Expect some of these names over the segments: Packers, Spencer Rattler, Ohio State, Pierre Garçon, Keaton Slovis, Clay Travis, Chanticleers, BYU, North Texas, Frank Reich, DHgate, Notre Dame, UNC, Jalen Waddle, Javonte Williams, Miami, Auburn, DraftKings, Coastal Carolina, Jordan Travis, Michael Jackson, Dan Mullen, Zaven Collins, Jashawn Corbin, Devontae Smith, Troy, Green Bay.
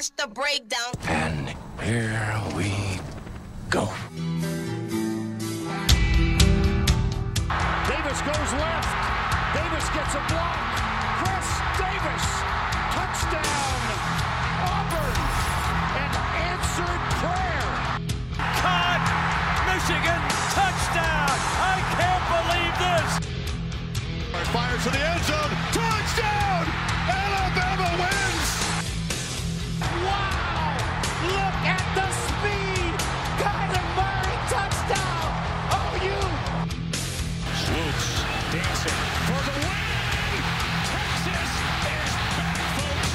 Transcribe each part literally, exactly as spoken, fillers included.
watch the breakdown. And here we go. Davis goes left. Davis gets a block. Chris Davis. Touchdown. Auburn. An answered prayer. Caught. Michigan. Touchdown. I can't believe this. Fires to the end zone. Touchdown. Alabama wins. Wow. Look at the speed. Kyler Murray. Touchdown. O U. Swoops. Dancing for the win. Texas is back, folks.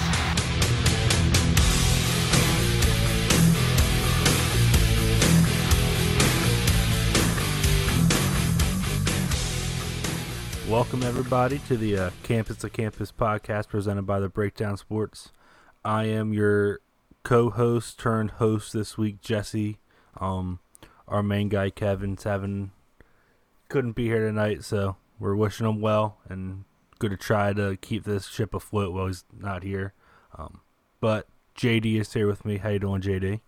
Welcome, everybody, to the uh, Campus to Campus podcast presented by the Breakdown Sports. I am your co-host turned host this week, Jesse. Um, our main guy, Kevin's having couldn't be here tonight, so we're wishing him well and going to try to keep this ship afloat while he's not here. Um, but J D is here with me. How you doing, J D?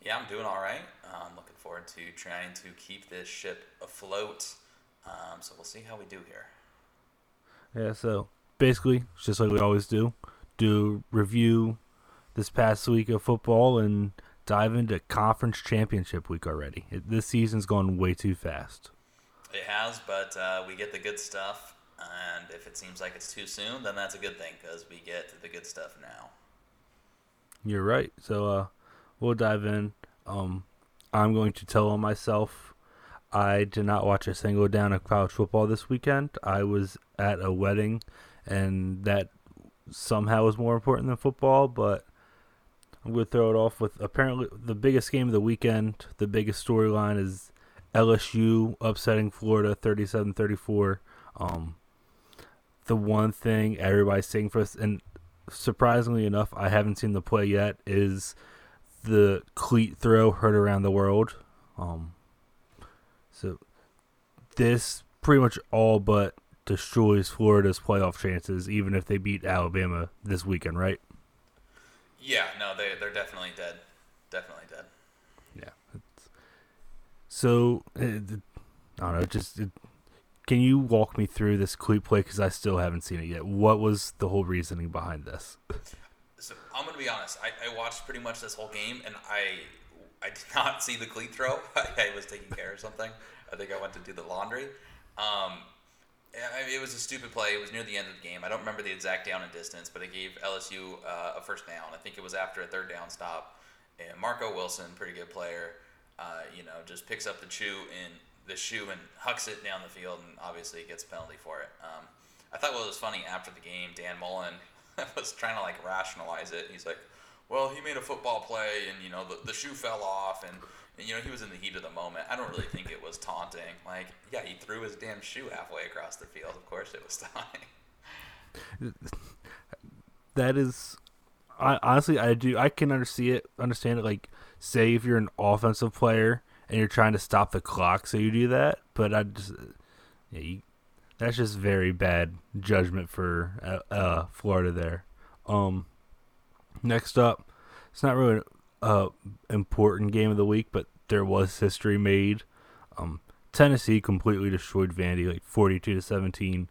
Yeah, I'm doing all right. Uh, I'm looking forward to trying to keep this ship afloat. Um, so we'll see how we do here. Yeah, so basically, it's just like we always do, do review this past week of football and dive into conference championship week already. It, this season's gone way too fast. It has, but uh, we get the good stuff, and if it seems like it's too soon, then that's a good thing because we get the good stuff now. You're right. So uh, we'll dive in. Um, I'm going to tell on myself I did not watch a single down of college football this weekend. I was at a wedding, and that somehow was more important than football, but I'm going to throw it off with apparently the biggest game of the weekend, the biggest storyline is L S U upsetting Florida thirty-seven thirty-four. Um, the one thing everybody's saying for us, and surprisingly enough, I haven't seen the play yet, is the cleat throw heard around the world. Um, so this pretty much all but destroys Florida's playoff chances, even if they beat Alabama this weekend, right? Yeah, no, they, they're definitely dead. Definitely dead. Yeah. So, I don't know, just it, can you walk me through this cleat play because I still haven't seen it yet. What was the whole reasoning behind this? So, I'm going to be honest. I, I watched pretty much this whole game, and I I did not see the cleat throw. I, I was taking care of something. I think I went to do the laundry. Um, it, it was a stupid play. It was near the end of the game. I don't remember the exact down and distance, but it gave L S U uh, a first down. I think it was after a third down stop. And Marco Wilson, pretty good player. Uh, you know, just picks up the shoe and the shoe and hucks it down the field, and obviously gets a penalty for it. Um, I thought what was funny after the game, Dan Mullen was trying to like rationalize it. He's like, "Well, he made a football play, and you know, the, the shoe fell off, and, and you know, he was in the heat of the moment." I don't really think it was taunting. Like, yeah, he threw his damn shoe halfway across the field. Of course, it was taunting. That is, I honestly, I do, I can understand it. Understand it, like. Say if you're an offensive player and you're trying to stop the clock, so you do that. But I just, yeah, you, that's just very bad judgment for uh, uh, Florida there. Um, next up, it's not really an uh, important game of the week, but there was history made. Um, Tennessee completely destroyed Vandy, like forty-two to seventeen.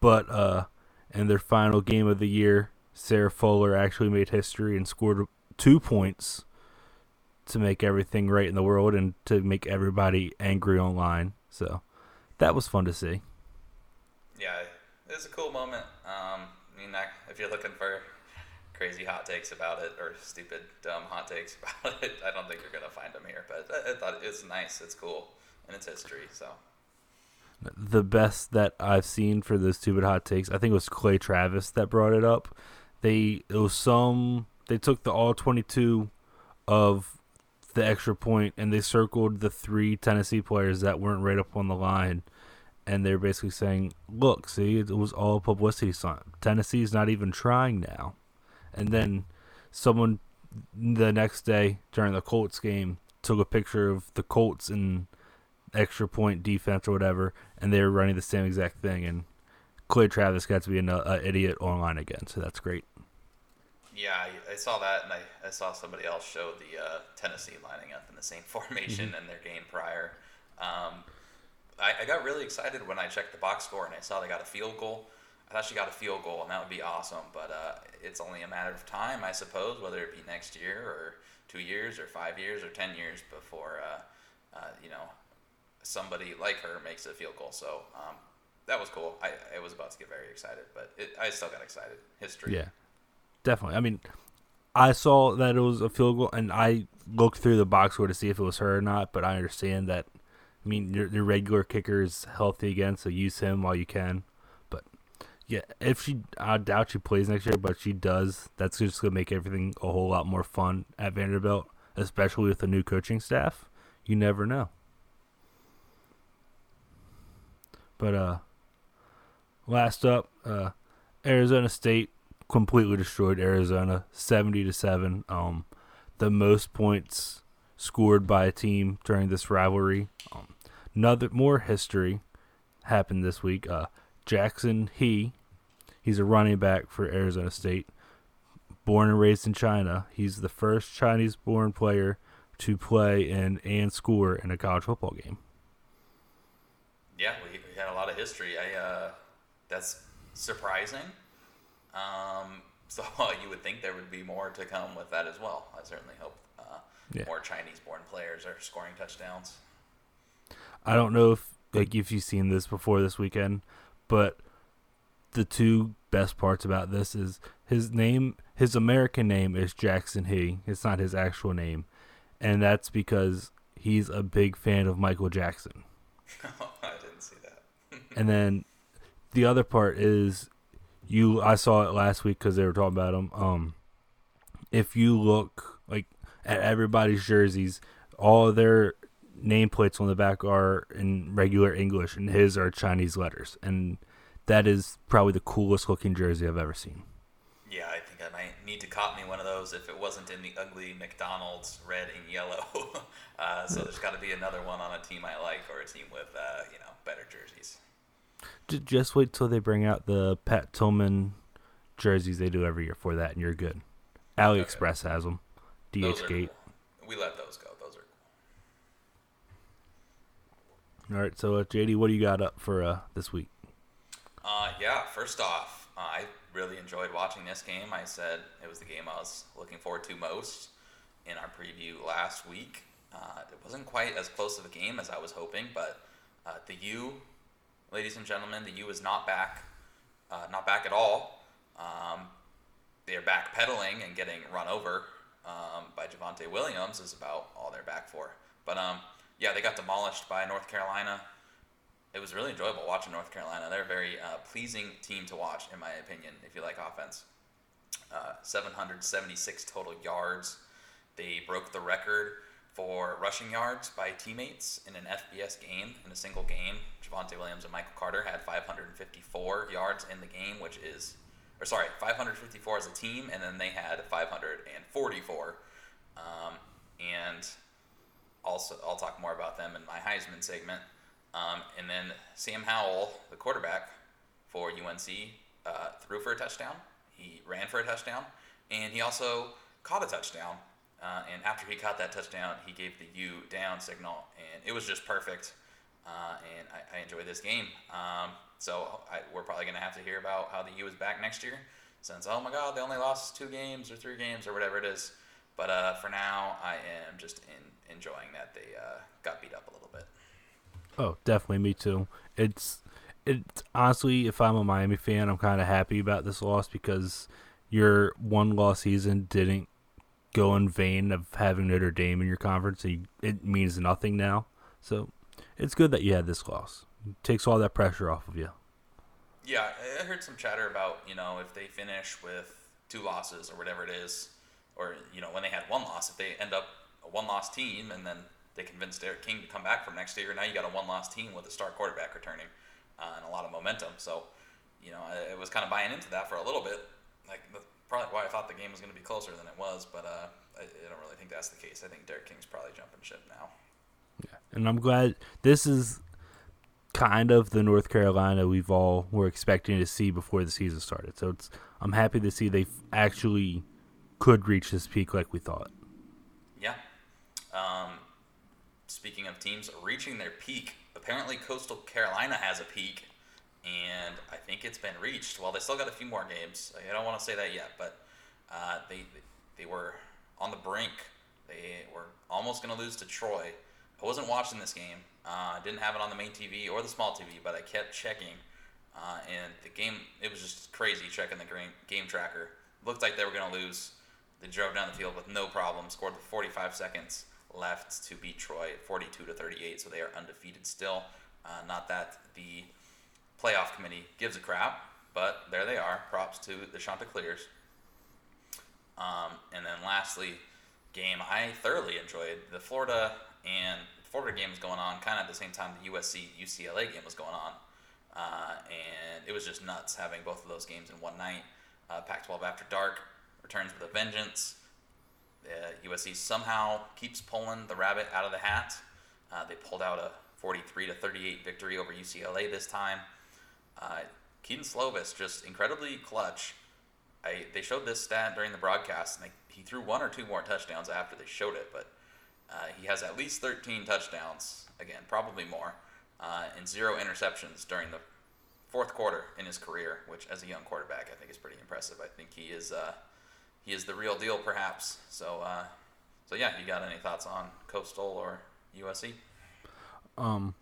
But uh, in their final game of the year, Sarah Fuller actually made history and scored two points to make everything right in the world and to make everybody angry online. So that was fun to see. Yeah, it was a cool moment. Um, I mean, if you're looking for crazy hot takes about it or stupid, dumb hot takes about it, I don't think you're going to find them here. But I, I thought it was nice. It's cool. And it's history. So the best that I've seen for those stupid hot takes, I think it was Clay Travis that brought it up. They, it was some, they took the all twenty-two of the extra point, and they circled the three Tennessee players that weren't right up on the line, and they're basically saying, "Look, see, it was all publicity stunt. Tennessee's not even trying now." And then someone the next day during the Colts game took a picture of the Colts and extra point defense or whatever, and they were running the same exact thing. And Clay Travis got to be an uh, idiot online again, so that's great. Yeah, I, I saw that, and I, I saw somebody else show the uh, Tennessee lining up in the same formation in their game prior. Um, I, I got really excited when I checked the box score, and I saw they got a field goal. I thought she got a field goal, and that would be awesome. But uh, it's only a matter of time, I suppose, whether it be next year or two years or five years or ten years before, uh, uh, you know, somebody like her makes a field goal. So um, that was cool. I, I was about to get very excited, but it, I still got excited. History. Yeah, definitely. I mean, I saw that it was a field goal, and I looked through the box score to see if it was her or not, but I understand that, I mean, your, your regular kicker is healthy again, so use him while you can. Yeah, if she, I doubt she plays next year, but she does. That's just going to make everything a whole lot more fun at Vanderbilt, especially with the new coaching staff. You never know. But uh, last up, uh, Arizona State completely destroyed Arizona, seventy to seven. Um, the most points scored by a team during this rivalry. Um, another more history happened this week. Uh. Jackson He, he's a running back for Arizona State, born and raised in China. He's the first Chinese-born player to play and, and score in a college football game. Yeah, we, we had a lot of history. I uh, that's surprising. Um, so uh, you would think there would be more to come with that as well. I certainly hope uh, yeah. more Chinese-born players are scoring touchdowns. I don't know if like if you've seen this before this weekend. But the two best parts about this is his name, his American name is Jackson He. It's not his actual name. And that's because he's a big fan of Michael Jackson. Oh, I didn't see that. And then the other part is you, I saw it last week because they were talking about him. Um, if you look like at everybody's jerseys, all their nameplates on the back are in regular English, and his are Chinese letters, and that is probably the coolest looking jersey I've ever seen. Yeah, I think I might need to cop me one of those if it wasn't in the ugly McDonald's red and yellow. uh, so there's got to be another one on a team I like or a team with uh, you know better jerseys. Just wait till they bring out the Pat Tillman jerseys they do every year for that, and you're good. AliExpress okay. has them. D H Gate. Cool. We let those go. All right, so uh, J D, what do you got up for uh, this week? Uh, yeah, first off, uh, I really enjoyed watching this game. I said it was the game I was looking forward to most in our preview last week. Uh, it wasn't quite as close of a game as I was hoping, but uh, the U, ladies and gentlemen, the U is not back, uh, not back at all. Um, they're backpedaling and getting run over um, by Javonte Williams is about all they're back for. But um. Yeah, they got demolished by North Carolina. It was really enjoyable watching North Carolina. They're a very uh, pleasing team to watch, in my opinion, if you like offense. Uh, seven hundred seventy-six total yards. They broke the record for rushing yards by teammates in an F B S game, in a single game. Javonte Williams and Michael Carter had five hundred fifty-four yards in the game, which is, or sorry, five hundred fifty-four as a team, and then they had five hundred forty-four. Um, and... Also, I'll talk more about them in my Heisman segment. Um, and then Sam Howell, the quarterback for U N C, uh, threw for a touchdown. He ran for a touchdown. And he also caught a touchdown. Uh, and after he caught that touchdown, he gave the U down signal. And it was just perfect. Uh, and I, I enjoyed this game. Um, so I, we're probably going to have to hear about how the U is back next year. Since, oh my God, they only lost two games or three games or whatever it is. But uh, for now, I am just in. enjoying that they uh, got beat up a little bit. Oh, definitely. Me too. It's it's honestly, if I'm a Miami fan, I'm kind of happy about this loss because your one-loss season didn't go in vain of having Notre Dame in your conference. So you, it means nothing now. So it's good that you had this loss. It takes all that pressure off of you. Yeah, I heard some chatter about, you know, if they finish with two losses or whatever it is, or, you know, when they had one loss, if they end up a one-loss team, and then they convinced Derek King to come back from next year. Now you got a one-loss team with a star quarterback returning uh, and a lot of momentum. So, you know, I, I was kind of buying into that for a little bit. Like, that's probably why I thought the game was going to be closer than it was, but uh, I, I don't really think that's the case. I think Derek King's probably jumping ship now. Yeah, and I'm glad this is kind of the North Carolina we've all were expecting to see before the season started. So it's I'm happy to see they've actually could reach this peak like we thought. Yeah. Um, speaking of teams reaching their peak, apparently Coastal Carolina has a peak, and I think it's been reached. Well, they still got a few more games. I don't want to say that yet, but uh, they they were on the brink. They were almost going to lose to Troy. I wasn't watching this game. I uh, didn't have it on the main T V or the small T V, but I kept checking. Uh, and the game, it was just crazy checking the game tracker. Looked like they were going to lose. They drove down the field with no problem, scored with forty-five seconds left to beat Troy forty-two to thirty-eight, so they are undefeated still. Uh, not that the playoff committee gives a crap, but there they are. Props to the Chanticleers. Um, and then lastly, game I thoroughly enjoyed. The Florida and Florida game was going on kind of at the same time the U S C U C L A game was going on. Uh, and it was just nuts having both of those games in one night. Uh, Pac twelve After Dark returns with a vengeance. Uh, U S C somehow keeps pulling the rabbit out of the hat. Uh, they pulled out a forty-three to thirty-eight victory over U C L A this time. Uh, Keaton Slovis just incredibly clutch. I, they showed this stat during the broadcast, and they, he threw one or two more touchdowns after they showed it, but uh, he has at least thirteen touchdowns, again, probably more, uh, and zero interceptions during the fourth quarter in his career, which as a young quarterback I think is pretty impressive. I think he is uh, he is the real deal, perhaps. So, uh, so yeah, you got any thoughts on Coastal or U S C? Um,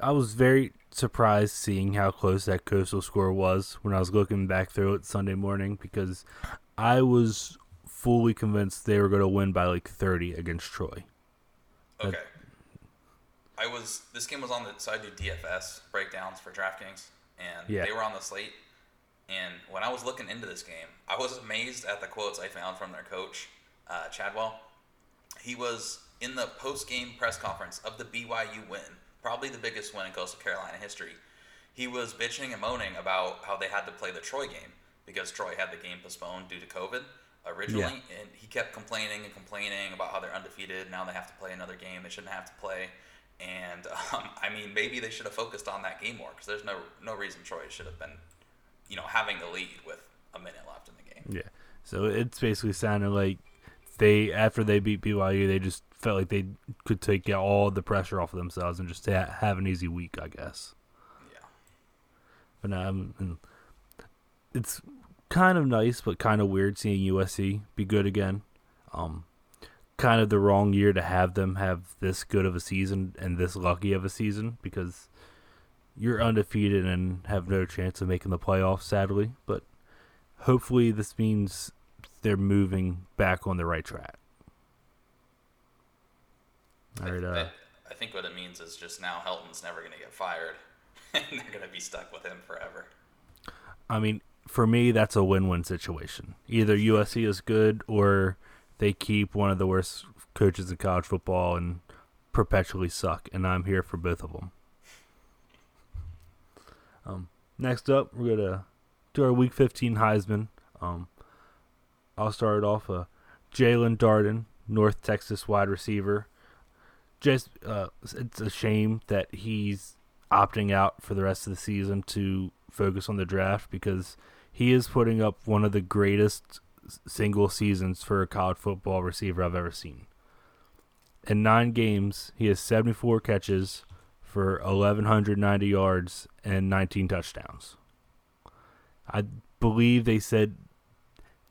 I was very surprised seeing how close that Coastal score was when I was looking back through it Sunday morning, because I was fully convinced they were going to win by like thirty against Troy. Okay. That, I was. This game was on the so I do D F S breakdowns for DraftKings, and yeah. They were on the slate. And when I was looking into this game, I was amazed at the quotes I found from their coach, uh, Chadwell. He was in the post-game press conference of the B Y U win, probably the biggest win in Coastal Carolina history. He was bitching and moaning about how they had to play the Troy game because Troy had the game postponed due to COVID originally, yeah. And he kept complaining and complaining about how they're undefeated. Now they have to play another game they shouldn't have to play. And, um, I mean, maybe they should have focused on that game more, because there's no no reason Troy should have been, you know, having the lead with a minute left in the game. Yeah. So it's basically sounded like they, after they beat B Y U, they just felt like they could take all the pressure off of themselves and just ha- have an easy week, I guess. Yeah. But no, I'm, it's kind of nice but kind of weird seeing U S C be good again. Um kind of the wrong year to have them have this good of a season and this lucky of a season, because you're undefeated and have no chance of making the playoffs, sadly. But hopefully this means they're moving back on the right track. All right, uh, I think what it means is just now Helton's never going to get fired, and they're going to be stuck with him forever. I mean, for me, that's a win-win situation. Either U S C is good or they keep one of the worst coaches in college football and perpetually suck, and I'm here for both of them. Um, next up, we're going to do our Week fifteen Heisman. Um, I'll start it off. Uh, Jalen Darden, North Texas wide receiver. Just uh, it's a shame that he's opting out for the rest of the season to focus on the draft, because he is putting up one of the greatest single seasons for a college football receiver I've ever seen. In nine games, he has seventy-four catches for eleven ninety yards and nineteen touchdowns. I believe they said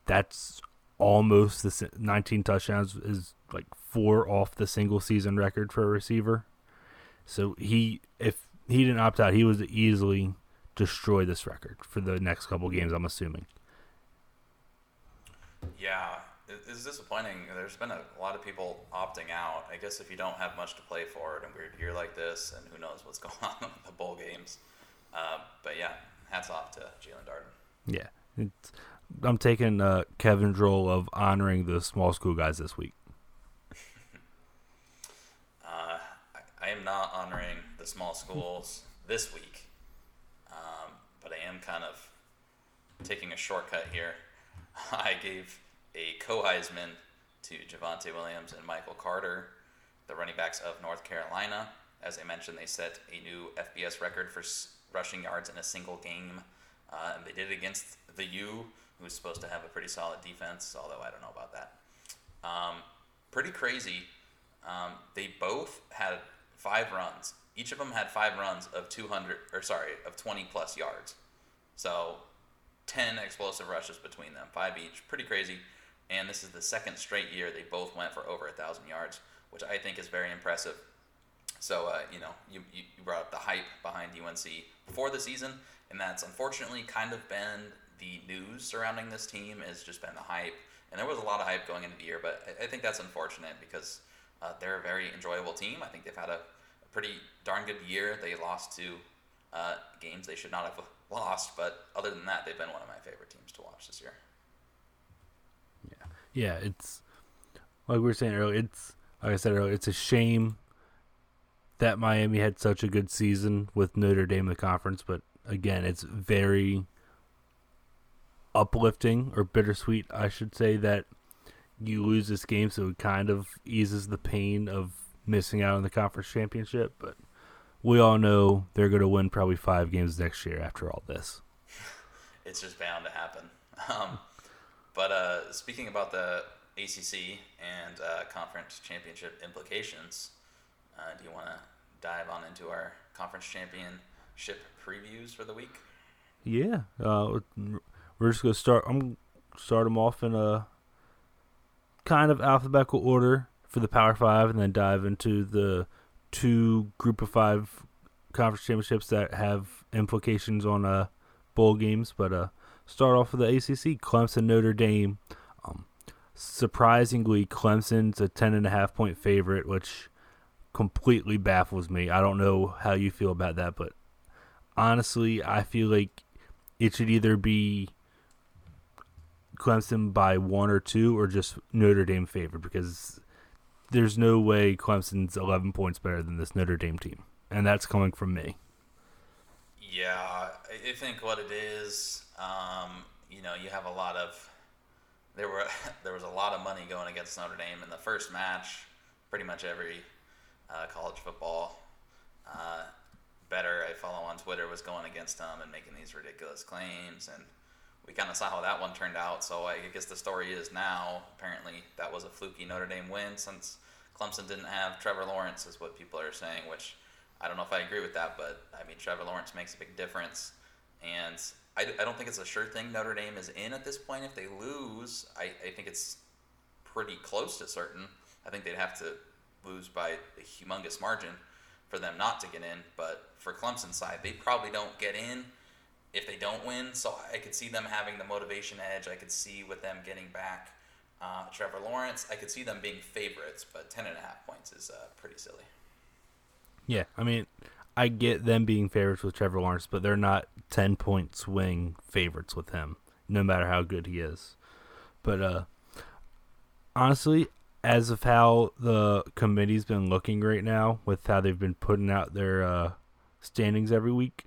that's almost the nineteen touchdowns is like four off the single season record for a receiver. So he, if he didn't opt out, he would easily destroy this record for the next couple games, I'm assuming. Yeah, it's disappointing. There's been a lot of people opting out. I guess if you don't have much to play for in a weird year like this, and who knows what's going on with the bowl games. Uh, but yeah, hats off to Jalen Darden. Yeah, it's, I'm taking uh, Kevin Droll of honoring the small school guys this week. uh, I, I am not honoring the small schools this week, um, but I am kind of taking a shortcut here. I gave a co-Heisman to Javonte Williams and Michael Carter, the running backs of North Carolina. As I mentioned, they set a new F B S record for rushing yards in a single game. Uh, and they did it against the U, who's supposed to have a pretty solid defense, although I don't know about that. Um, pretty crazy. Um, they both had five runs. Each of them had five runs of two hundred, or sorry, of twenty plus yards. So ten explosive rushes between them, five each. Pretty crazy. And this is the second straight year they both went for over one thousand yards, which I think is very impressive. So, uh, you know, you, you brought up the hype behind U N C before the season, and that's unfortunately kind of been the news surrounding this team, has just been the hype. And there was a lot of hype going into the year, but I, I think that's unfortunate because uh, they're a very enjoyable team. I think they've had a, a pretty darn good year. They lost two uh, games they should not have lost, but other than that, they've been one of my favorite teams to watch this year. Yeah, yeah, it's like we were saying earlier. It's like I said earlier. It's a shame that Miami had such a good season with Notre Dame in the conference, but again, it's very uplifting or bittersweet, I should say, that you lose this game, so it kind of eases the pain of missing out on the conference championship. But we all know they're going to win probably five games next year after all this. It's just bound to happen. Um, but uh, speaking about the A C C and uh, conference championship implications, uh, do you want to dive on into our conference championship previews for the week? Yeah. Uh, we're just going to start I'm gonna start them off in a kind of alphabetical order for the Power Five, and then dive into the two Group of Five conference championships that have implications on uh, bowl games. But uh, start off with the A C C, Clemson, Notre Dame. Um, surprisingly, Clemson's a ten and a half point favorite, which completely baffles me. I don't know how you feel about that, but honestly, I feel like it should either be Clemson by one or two, or just Notre Dame favored, because there's no way Clemson's eleven points better than this Notre Dame team, and that's coming from me. Yeah, I think what it is, um, you know, you have a lot of there were there was a lot of money going against Notre Dame in the first match. Pretty much every uh, college football uh, bettor I follow on Twitter was going against them and making these ridiculous claims, and we kind of saw how that one turned out. So I guess the story is now, apparently, that was a fluky Notre Dame win since Clemson didn't have Trevor Lawrence, is what people are saying, which I don't know if I agree with that, but I mean, Trevor Lawrence makes a big difference. And I, I don't think it's a sure thing Notre Dame is in at this point. If they lose, I, I think it's pretty close to certain. I think they'd have to lose by a humongous margin for them not to get in. But for Clemson's side, they probably don't get in if they don't win. So I could see them having the motivation edge. I could see with them getting back uh, Trevor Lawrence. I could see them being favorites, but ten and a half points is uh, pretty silly. Yeah, I mean, I get them being favorites with Trevor Lawrence, but they're not ten-point swing favorites with him, no matter how good he is. But uh, honestly, as of how the committee's been looking right now, with how they've been putting out their uh, standings every week,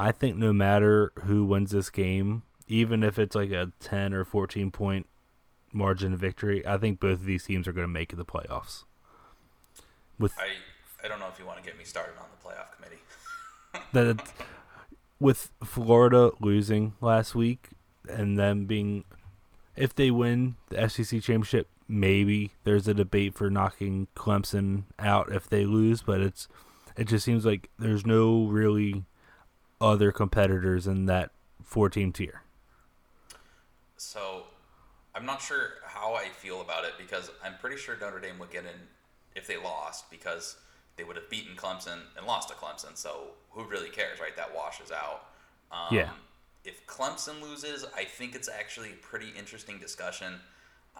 I think no matter who wins this game, even if it's like a ten or fourteen point margin of victory, I think both of these teams are going to make the playoffs. With I, I don't know if you want to get me started on the playoff committee. that with Florida losing last week and them being, if they win the S E C championship, maybe there's a debate for knocking Clemson out if they lose, but it's it just seems like there's no really other competitors in that four-team tier. So I'm not sure how I feel about it, because I'm pretty sure Notre Dame would get in if they lost, because they would have beaten Clemson and lost to Clemson, so who really cares, right? That washes out. Um, yeah. If Clemson loses, I think it's actually a pretty interesting discussion.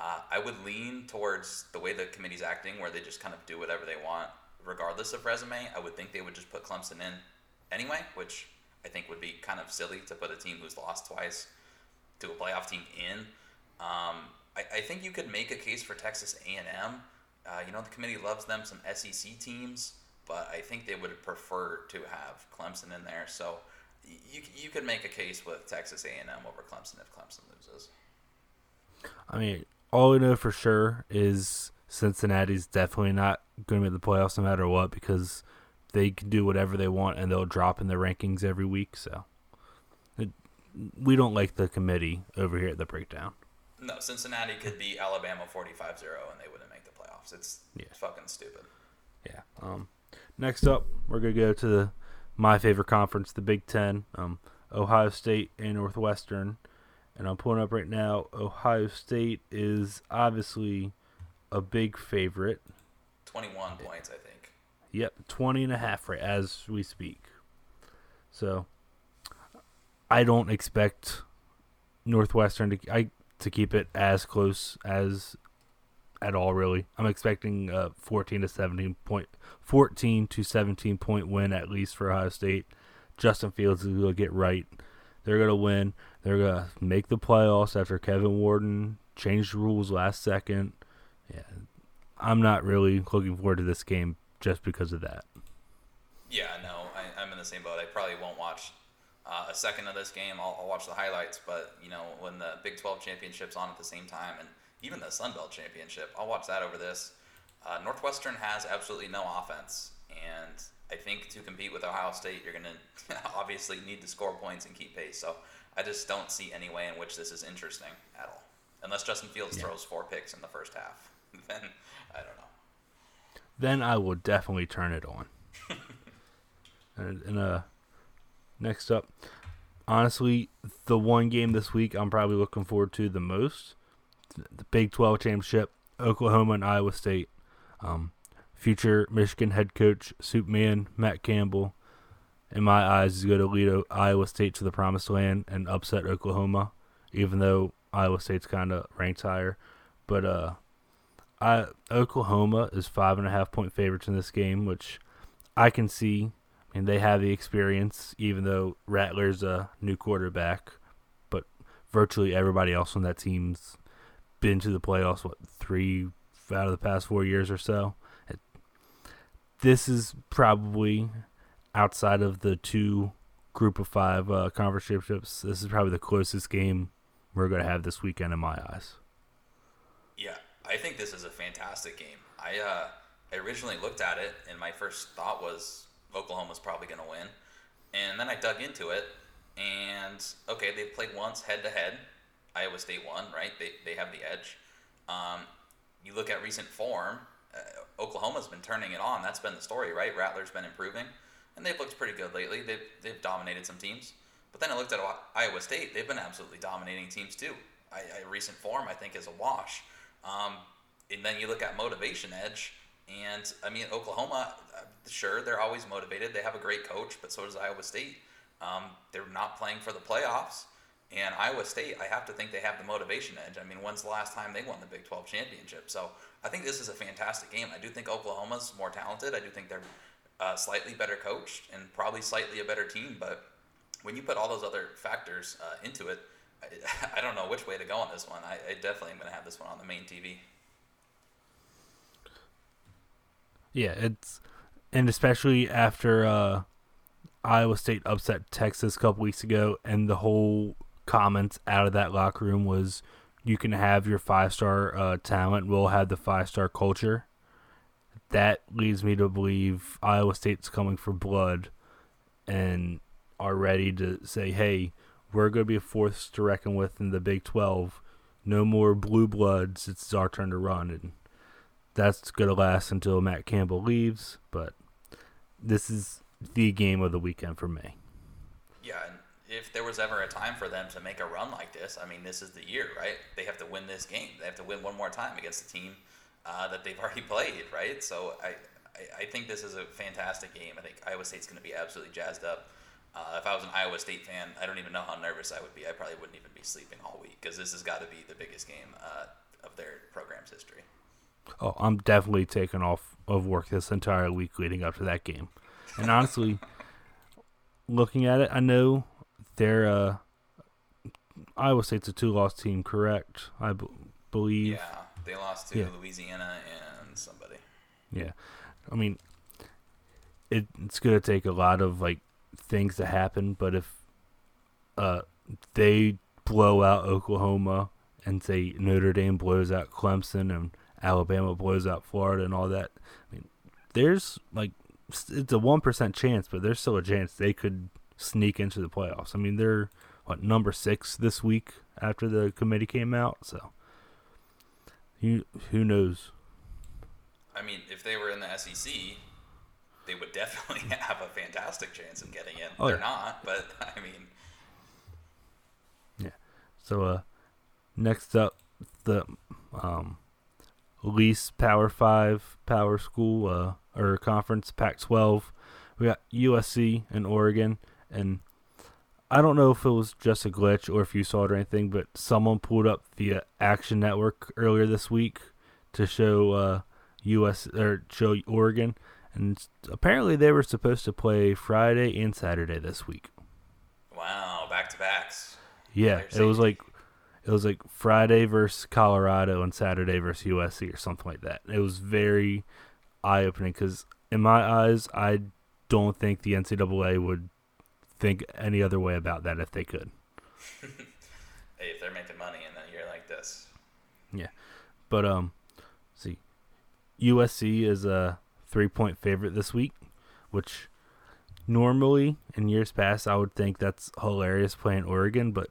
Uh, I would lean towards the way the committee's acting, where they just kind of do whatever they want, regardless of resume. I would think they would just put Clemson in anyway, which I think would be kind of silly to put a team who's lost twice to a playoff team in. Um, I, I think you could make a case for Texas A and M. Uh, you know, the committee loves them some S E C teams, but I think they would prefer to have Clemson in there. So you you could make a case with Texas A and M over Clemson if Clemson loses. I mean, all we know for sure is Cincinnati's definitely not going to make the playoffs no matter what, because they can do whatever they want and they'll drop in the rankings every week. So it, we don't like the committee over here at the Breakdown. No, Cincinnati could beat Alabama forty-five to nothing and they wouldn't make the playoffs. It's yeah. fucking stupid. Yeah. Um, next up, we're going to go to the, my favorite conference, the Big Ten, um, Ohio State and Northwestern. And I'm pulling up right now, Ohio State is obviously a big favorite. twenty-one points, I think. Yep, twenty and a half right as we speak. So I don't expect Northwestern to I to keep it as close as at all, really. I'm expecting a fourteen to seventeen point fourteen to seventeen point win at least for Ohio State. Justin Fields is going to get right. They're going to win. They're going to make the playoffs after Kevin Warden changed the rules last second. Yeah. I'm not really looking forward to this game just because of that. Yeah, no, I, I'm in the same boat. I probably won't watch uh, a second of this game. I'll, I'll watch the highlights, but, you know, when the Big twelve Championship's on at the same time, and even the Sun Belt Championship, I'll watch that over this. Uh, Northwestern has absolutely no offense, and I think to compete with Ohio State, you're going to obviously need to score points and keep pace, so I just don't see any way in which this is interesting at all, unless Justin Fields yeah. throws four picks in the first half. Then I don't know. Then I will definitely turn it on. and, and uh, next up, honestly, the one game this week I'm probably looking forward to the most: the Big twelve Championship, Oklahoma and Iowa State. Um, future Michigan head coach Soupman Matt Campbell, in my eyes, is going to lead Iowa State to the promised land and upset Oklahoma, even though Iowa State's kind of ranked higher, but uh. I, Oklahoma is five and a half point favorites in this game, which I can see. I mean, they have the experience, even though Rattler's a new quarterback, but virtually everybody else on that team's been to the playoffs, what, three out of the past four years or so. It, this is probably, outside of the two group of five uh, conference championships, this is probably the closest game we're going to have this weekend in my eyes. Yeah. I think this is a fantastic game. I uh, I originally looked at it, and my first thought was Oklahoma's probably going to win. And then I dug into it, and, okay, they played once head-to-head. Iowa State won, right? They they have the edge. Um, you look at recent form, uh, Oklahoma's been turning it on. That's been the story, right? Rattler's been improving, and they've looked pretty good lately. They've, they've dominated some teams. But then I looked at Iowa State. They've been absolutely dominating teams, too. I, I recent form, I think, is a wash. Um, and then you look at motivation edge, and I mean, Oklahoma, sure, they're always motivated. They have a great coach, but so does Iowa State. Um, they're not playing for the playoffs, and Iowa State, I have to think they have the motivation edge. I mean, when's the last time they won the Big twelve championship? So I think this is a fantastic game. I do think Oklahoma's more talented. I do think they're uh, slightly better coached and probably slightly a better team, but when you put all those other factors uh, into it, I, I don't know which way to go on this one. I, I definitely am going to have this one on the main T V. Yeah, it's and especially after uh, Iowa State upset Texas a couple weeks ago, and the whole comments out of that locker room was, "You can have your five-star uh, talent, we'll have the five-star culture." That leads me to believe Iowa State's coming for blood, and are ready to say, "Hey, we're going to be a force to reckon with in the Big twelve. No more blue bloods. It's our turn to run." And that's going to last until Matt Campbell leaves. But this is the game of the weekend for me. Yeah, and if there was ever a time for them to make a run like this, I mean, this is the year, right? They have to win this game. They have to win one more time against a team uh, that they've already played, right? So I, I, I think this is a fantastic game. I think Iowa State's going to be absolutely jazzed up. Uh, if I was an Iowa State fan, I don't even know how nervous I would be. I probably wouldn't even be sleeping all week, because this has got to be the biggest game uh, of their program's history. Oh, I'm definitely taking off of work this entire week leading up to that game. And honestly, looking at it, I know they're uh, Iowa State's a two-loss team, correct? I b- believe. Yeah, they lost to yeah. Louisiana and somebody. Yeah. I mean, it, it's going to take a lot of, like, things to happen, but if uh, they blow out Oklahoma, and say Notre Dame blows out Clemson, and Alabama blows out Florida, and all that, I mean, there's like it's a one percent chance, but there's still a chance they could sneak into the playoffs. I mean, they're what, number six this week after the committee came out. So, who, who knows? I mean, if they were in the S E C, they would definitely have a fantastic chance of getting in. Oh, They're yeah. not, but I mean. Yeah. So, uh, next up, the um, least Power Five Power School uh, or Conference, Pac twelve. We got U S C and Oregon, and I don't know if it was just a glitch or if you saw it or anything, but someone pulled up the Action Network earlier this week to show uh, U S or show Oregon, and apparently they were supposed to play Friday and Saturday this week. Wow, back to backs. Yeah, it was like it was like Friday versus Colorado and Saturday versus U S C or something like that. It was very eye opening because in my eyes, I don't think the N C double A would think any other way about that if they could. Hey, if they're making money in a year like this. Yeah. But, um, see, U S C is a three-point favorite this week, which normally in years past I would think that's hilarious playing Oregon, but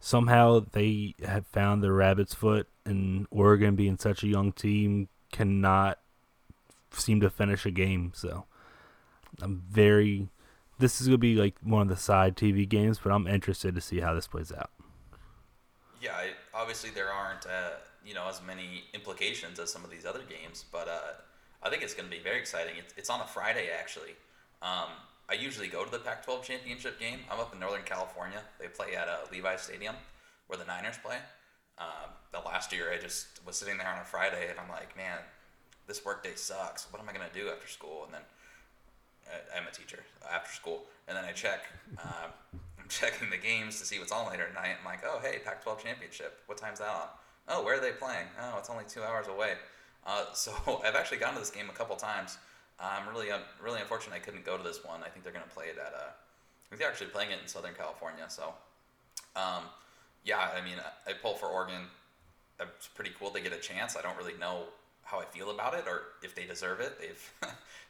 somehow they have found the rabbit's foot, and Oregon being such a young team cannot seem to finish a game, so I'm very – this is going to be like one of the side T V games, but I'm interested to see how this plays out. Yeah, I, obviously there aren't, uh, you know, as many implications as some of these other games, but uh, I think it's going to be very exciting. It's, it's on a Friday, actually. Um, I usually go to the Pac twelve championship game. I'm up in Northern California. They play at uh, Levi Stadium where the Niners play. Um, the last year I just was sitting there on a Friday, and I'm like, man, this workday sucks. What am I going to do after school? And then – I'm a teacher after school, and then I check. Uh, I'm checking the games to see what's on later tonight. I'm like, oh, hey, Pac twelve championship. What time's that on? Oh, where are they playing? Oh, it's only two hours away. Uh, so I've actually gone to this game a couple times. I'm really, I'm really unfortunate I couldn't go to this one. I think they're going to play it at. Uh, I think they're actually playing it in Southern California. So, um, yeah, I mean, I, I pull for Oregon. It's pretty cool they get a chance. I don't really know how I feel about it, or if they deserve it. They've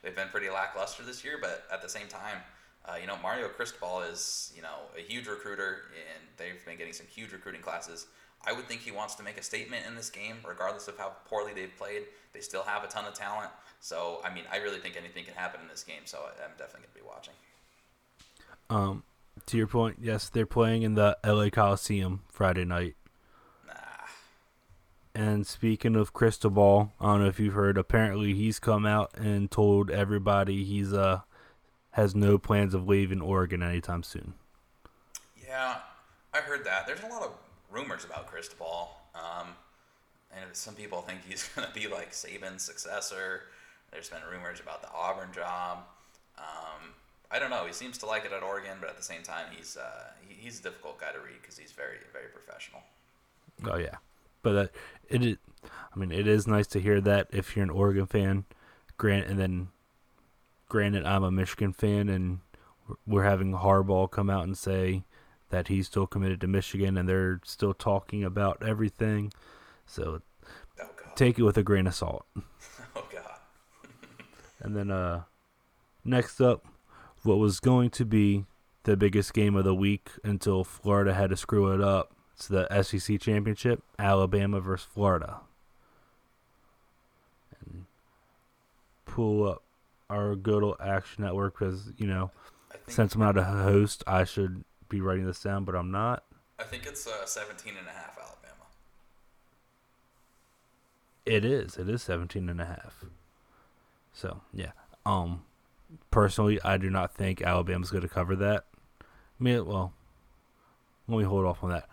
they've been pretty lackluster this year, but at the same time, uh, you know, Mario Cristobal is, you know, a huge recruiter, and they've been getting some huge recruiting classes. I would think he wants to make a statement in this game, regardless of how poorly they've played. They still have a ton of talent, so I mean, I really think anything can happen in this game. So I'm definitely gonna be watching. Um, to your point, yes, they're playing in the L A Coliseum Friday night. And speaking of Cristobal, I don't know if you've heard, apparently he's come out and told everybody he's uh has no plans of leaving Oregon anytime soon. Yeah, I heard that. There's a lot of rumors about Cristobal. Um, and some people think he's going to be like Saban's successor. There's been rumors about the Auburn job. Um, I don't know. He seems to like it at Oregon, but at the same time, he's uh, he, he's a difficult guy to read because he's very, very professional. Oh, yeah. But uh, it, is, I mean, it is nice to hear that if you're an Oregon fan. Grant, and then, granted, I'm a Michigan fan, and we're having Harbaugh come out and say that he's still committed to Michigan, and they're still talking about everything. So, oh, take it with a grain of salt. Oh God. And then, uh, next up, what was going to be the biggest game of the week until Florida had to screw it up. It's the S E C championship, Alabama versus Florida. And pull up our good old Action Network because, you know, since I'm not a host, I should be writing this down, but I'm not. I think it's uh, seventeen and a half Alabama. It is. It is seventeen and a half. So, yeah. Um, personally, I do not think Alabama's going to cover that. I mean, well, let me hold off on that.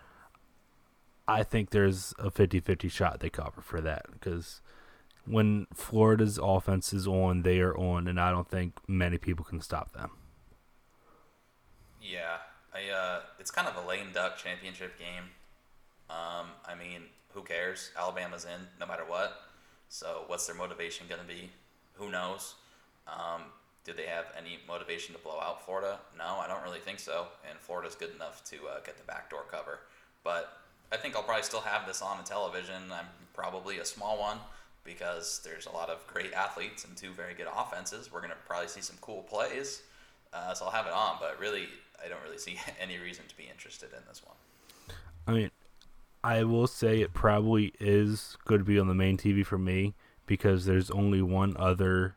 I think there's a fifty-fifty shot they cover for that because when Florida's offense is on, they are on, and I don't think many people can stop them. Yeah, I, uh, it's kind of a lame duck championship game. Um, I mean, who cares? Alabama's in no matter what, so what's their motivation going to be? Who knows? Um, did they have any motivation to blow out Florida? No, I don't really think so, and Florida's good enough to uh, get the backdoor cover, but I think I'll probably still have this on the television. I'm probably a small one because there's a lot of great athletes and two very good offenses. We're going to probably see some cool plays. uh, so I'll have it on. But really, I don't really see any reason to be interested in this one. I mean, I will say it probably is going to be on the main T V for me because there's only one other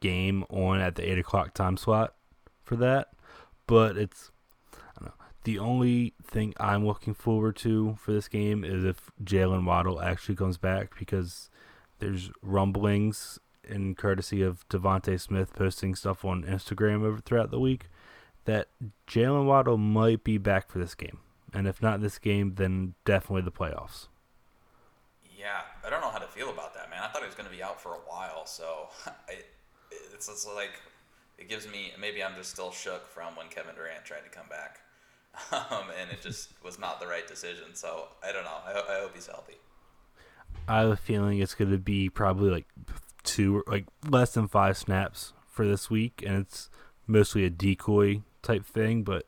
game on at the eight o'clock time slot for that. But it's, I don't know. The only thing I'm looking forward to for this game is if Jalen Waddle actually comes back, because there's rumblings and courtesy of Devontae Smith posting stuff on Instagram over throughout the week that Jalen Waddle might be back for this game. And if not this game, then definitely the playoffs. Yeah, I don't know how to feel about that, man. I thought he was going to be out for a while, so I, it's, it's like it gives me – maybe I'm just still shook from when Kevin Durant tried to come back. Um, and it just was not the right decision. So I don't know. I, ho- I hope he's healthy. I have a feeling it's going to be probably like two, like less than five snaps for this week, and it's mostly a decoy type thing. But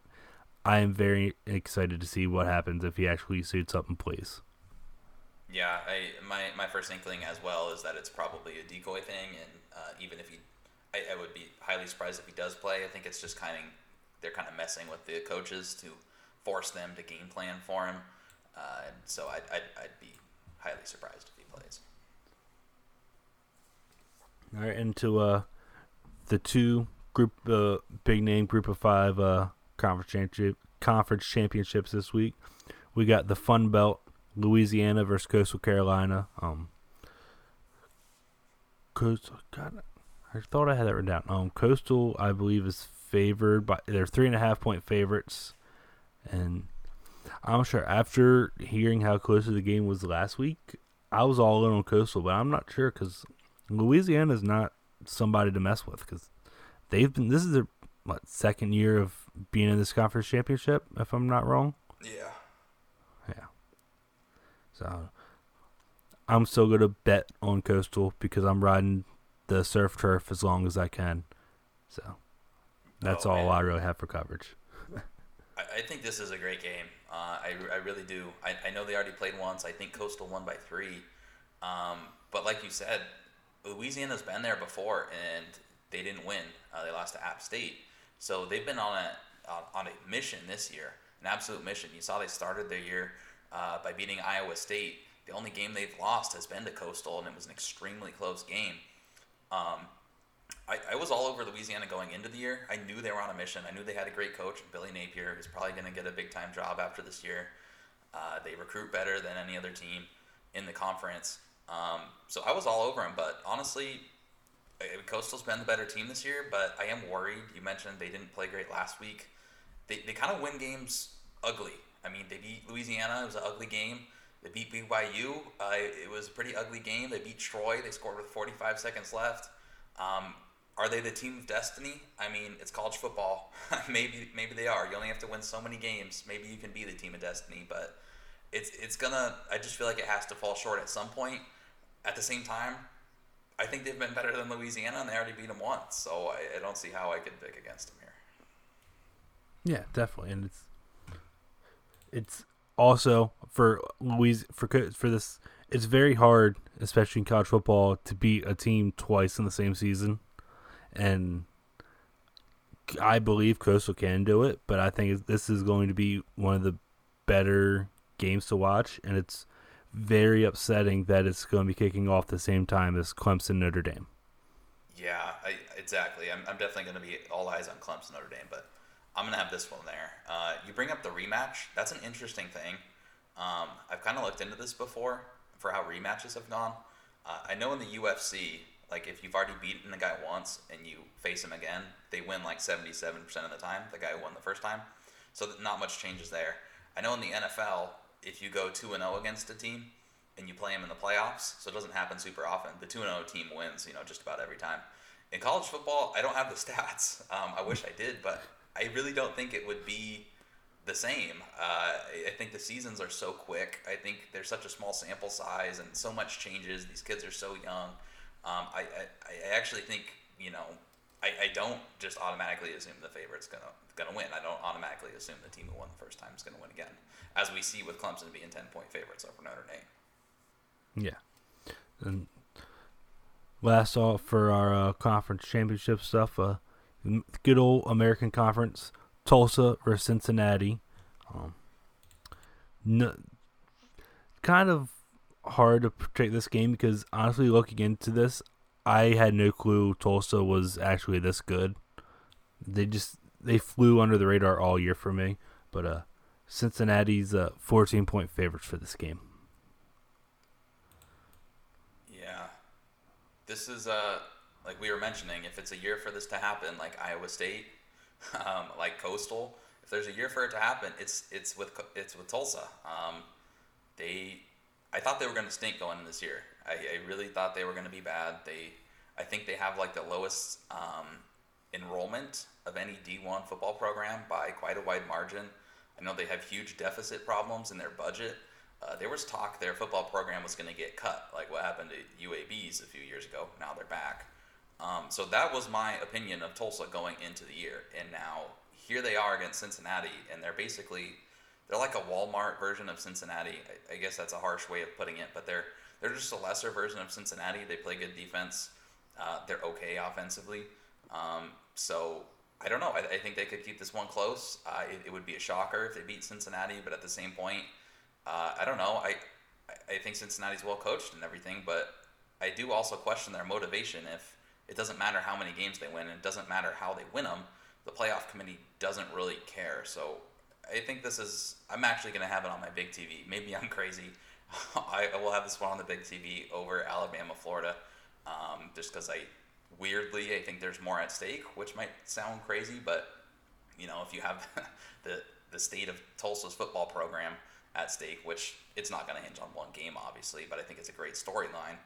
I am very excited to see what happens if he actually suits up and plays. Yeah, I my my first inkling as well is that it's probably a decoy thing, and uh, even if he, I, I would be highly surprised if he does play. I think it's just kind of. They're kind of messing with the coaches to force them to game plan for him. Uh, and so I'd, I'd, I'd be highly surprised if he plays. All right, into uh, the two group, uh, big-name group of five uh, conference championship, conference championships this week. We got the Fun Belt, Louisiana versus Coastal Carolina. Um, Coastal, God, I thought I had that written down. Um, Coastal, I believe, is favored by they're three and a half point favorites, and I'm sure after hearing how close the game was last week, I was all in on Coastal, but I'm not sure because Louisiana is not somebody to mess with because they've been this is their what second year of being in this conference championship, if I'm not wrong. Yeah, yeah. So I'm still gonna bet on Coastal because I'm riding the surf turf as long as I can. So. That's oh, all man. I really have for coverage. I, I think this is a great game. Uh, I, I really do. I, I know they already played once. I think Coastal won by three. Um, but like you said, Louisiana's been there before, and they didn't win. Uh, they lost to App State. So they've been on a uh, on a mission this year, an absolute mission. You saw they started their year uh, by beating Iowa State. The only game they've lost has been to Coastal, and it was an extremely close game. Um I, I was all over Louisiana going into the year. I knew they were on a mission. I knew they had a great coach, Billy Napier, who's probably going to get a big-time job after this year. Uh, they recruit better than any other team in the conference. Um, so I was all over him, but honestly, Coastal's been the better team this year, but I am worried. You mentioned they didn't play great last week. They they kind of win games ugly. I mean, they beat Louisiana. It was an ugly game. They beat B Y U. Uh, it was a pretty ugly game. They beat Troy. They scored with forty-five seconds left. Um, are they the team of destiny? I mean, it's college football. maybe maybe they are. You only have to win so many games. Maybe you can be the team of destiny, but it's it's gonna I just feel like it has to fall short at some point. At the same time, I think they've been better than Louisiana, and they already beat them once, so I, I don't see how I could pick against them here. Yeah, definitely. And it's it's also for Louis for for this it's very hard, especially in college football, to beat a team twice in the same season. And I believe Coastal can do it, but I think this is going to be one of the better games to watch, and it's very upsetting that it's going to be kicking off the same time as Clemson-Notre Dame. Yeah, I, exactly. I'm, I'm definitely going to be all eyes on Clemson-Notre Dame, but I'm going to have this one there. Uh, you bring up the rematch. That's an interesting thing. Um, I've kind of looked into this before for how rematches have gone. Uh, I know in the U F C... Like, if you've already beaten the guy once and you face him again, they win, like, seventy-seven percent of the time. The guy who won the first time. So that not much changes there. I know in the N F L, if you go two and oh against a team and you play them in the playoffs, so it doesn't happen super often, the two and oh team wins, you know, just about every time. In college football, I don't have the stats. Um, I wish I did, but I really don't think it would be the same. Uh, I think the seasons are so quick. I think there's such a small sample size and so much changes. These kids are so young. Um, I, I, I actually think, you know, I, I don't just automatically assume the favorite's going to gonna win. I don't automatically assume the team who won the first time is going to win again, as we see with Clemson being ten-point favorites over Notre Dame. Yeah. And last off for our uh, conference championship stuff, uh, good old American Conference, Tulsa versus Cincinnati. Um, no, kind of hard to predict this game because honestly, looking into this, I had no clue Tulsa was actually this good. They just they flew under the radar all year for me. But uh, Cincinnati's uh, fourteen-point favorites for this game. Yeah, this is uh like we were mentioning. If it's a year for this to happen, like Iowa State, um, like Coastal, if there's a year for it to happen, it's it's with it's with Tulsa. Um, they, I thought they were going to stink going in this year. I, I really thought they were going to be bad. They, I think they have like the lowest um, enrollment of any D one football program by quite a wide margin. I know they have huge deficit problems in their budget. Uh, there was talk their football program was going to get cut, like what happened to U A Bs a few years ago. Now they're back. Um, so that was my opinion of Tulsa going into the year. And now here they are against Cincinnati, and they're basically, they're like a Walmart version of Cincinnati. I, I guess that's a harsh way of putting it, but they're they're just a lesser version of Cincinnati. They play good defense. Uh, they're okay offensively. Um, so I don't know. I, I think they could keep this one close. Uh, it, it would be a shocker if they beat Cincinnati, but at the same point, uh, I don't know. I I think Cincinnati's well coached and everything, but I do also question their motivation. If it doesn't matter how many games they win, and it doesn't matter how they win them, the playoff committee doesn't really care. So I think this is. I'm actually going to have it on my big T V. Maybe I'm crazy. I, I will have this one on the big T V over Alabama, Florida, um, just because I. Weirdly, I think there's more at stake, which might sound crazy, but you know, if you have the the state of Tulsa's football program at stake, which it's not going to hinge on one game, obviously, but I think it's a great storyline.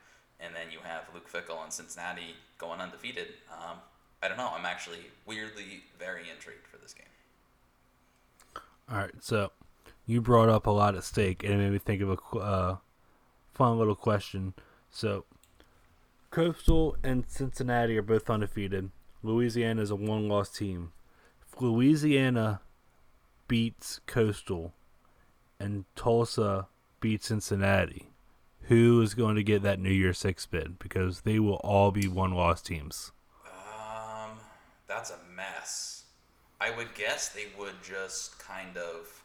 And then you have Luke Fickell and Cincinnati going undefeated. Um, I don't know. I'm actually weirdly very intrigued for this game. All right, so you brought up a lot at stake, and it made me think of a uh, fun little question. So. Coastal and Cincinnati are both undefeated. Louisiana is a one-loss team. If Louisiana beats Coastal and Tulsa beats Cincinnati, who is going to get that New Year's Six bid? Because they will all be one-loss teams. Um, that's a mess. I would guess they would just kind of...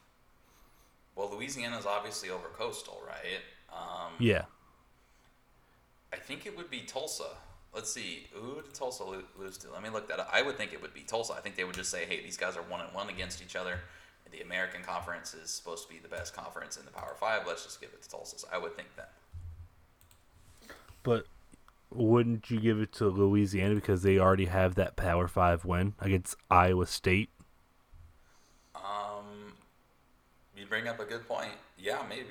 Well, Louisiana's obviously over Coastal, right? Um, yeah. I think it would be Tulsa. Let's see. Who did Tulsa lose to? Let me look that up. I would think it would be Tulsa. I think they would just say, hey, these guys are one and one against each other. The American Conference is supposed to be the best conference in the Power Five. Let's just give it to Tulsa. So I would think that. But wouldn't you give it to Louisiana because they already have that Power Five win against Iowa State? Um, you bring up a good point. Yeah, maybe.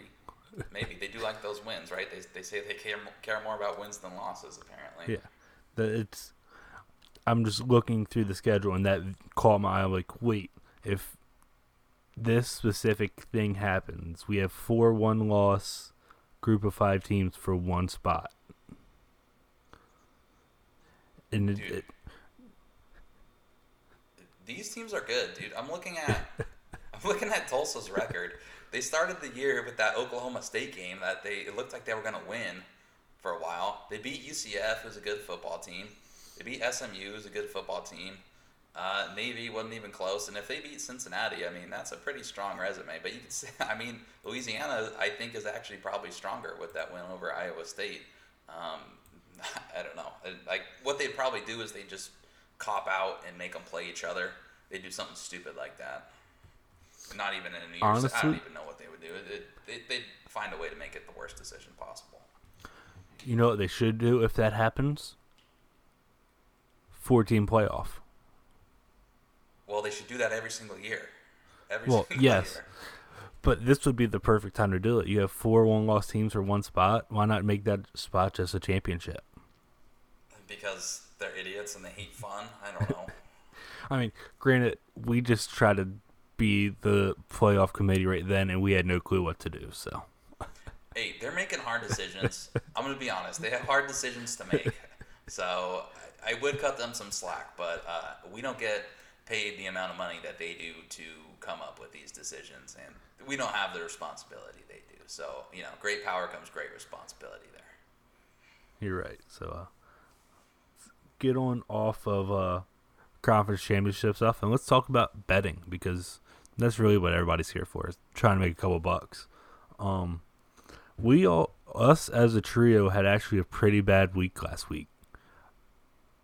Maybe. They do like those wins, right? They they say they care, care more about wins than losses, apparently. Yeah. The, it's. I'm just looking through the schedule, and that caught my eye. Like, wait, if this specific thing happens, we have four one-loss group of five teams for one spot. And it, it, these teams are good, dude. I'm looking at I'm looking at Tulsa's record. They started the year with that Oklahoma State game that they it looked like they were going to win for a while. They beat U C F, who's a good football team. They beat S M U, who's a good football team. Uh, Navy wasn't even close. And if they beat Cincinnati, I mean, that's a pretty strong resume. But you could say, I mean, Louisiana, I think, is actually probably stronger with that win over Iowa State. Um, I don't know. Like, what they'd probably do is they just cop out and make them play each other. They do something stupid like that. Not even in a New Year's. Honestly, I don't even know what they would do. It, it, they'd find a way to make it the worst decision possible. You know what they should do if that happens? Four-team playoff. Well, they should do that every single year. Every well, single yes. year. But this would be the perfect time to do it. You have four one-loss teams for one spot. Why not make that spot just a championship? Because they're idiots and they hate fun. I don't know. I mean, granted, we just try to... be the playoff committee right then, and we had no clue what to do. So, hey, they're making hard decisions. I'm going to be honest; they have hard decisions to make. So, I would cut them some slack, but uh, we don't get paid the amount of money that they do to come up with these decisions, and we don't have the responsibility they do. So, you know, great power comes great responsibility. There, you're right. So, uh, get on off of uh, conference championship stuff, and let's talk about betting, because that's really what everybody's here for, is trying to make a couple bucks. Um, we all, us as a trio, had actually a pretty bad week last week.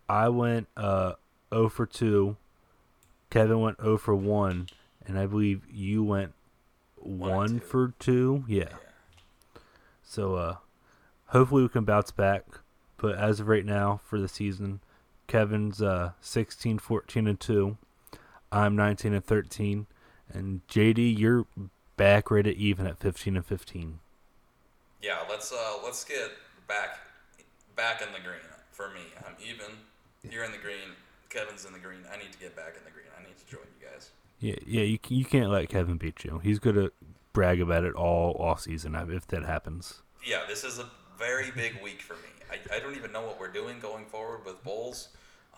I went uh, zero for two, Kevin went zero for one, and I believe you went one for two. Yeah. So uh, hopefully we can bounce back. But as of right now for the season, Kevin's uh, sixteen, fourteen, and two. I'm nineteen and thirteen. And J D, you're back right at even at fifteen and fifteen. Yeah, let's uh, let's get back back in the green for me. I'm even. You're in the green. Kevin's in the green. I need to get back in the green. I need to join you guys. Yeah, yeah. You you can't let Kevin beat you. He's gonna brag about it all offseason if that happens. Yeah, this is a very big week for me. I, I don't even know what we're doing going forward with bowls.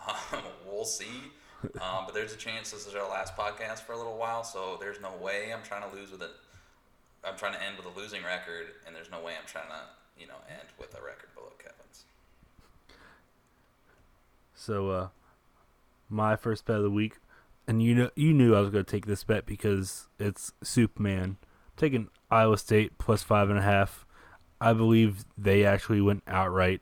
Um, we'll see. Um, but there's a chance this is our last podcast for a little while, so there's no way I'm trying to lose with it. I'm trying to end with a losing record, and there's no way I'm trying to, you know, end with a record below Kevin's. So, uh, my first bet of the week, and you know, you knew I was going to take this bet because it's Superman. I'm taking Iowa State plus five and a half. I believe they actually went outright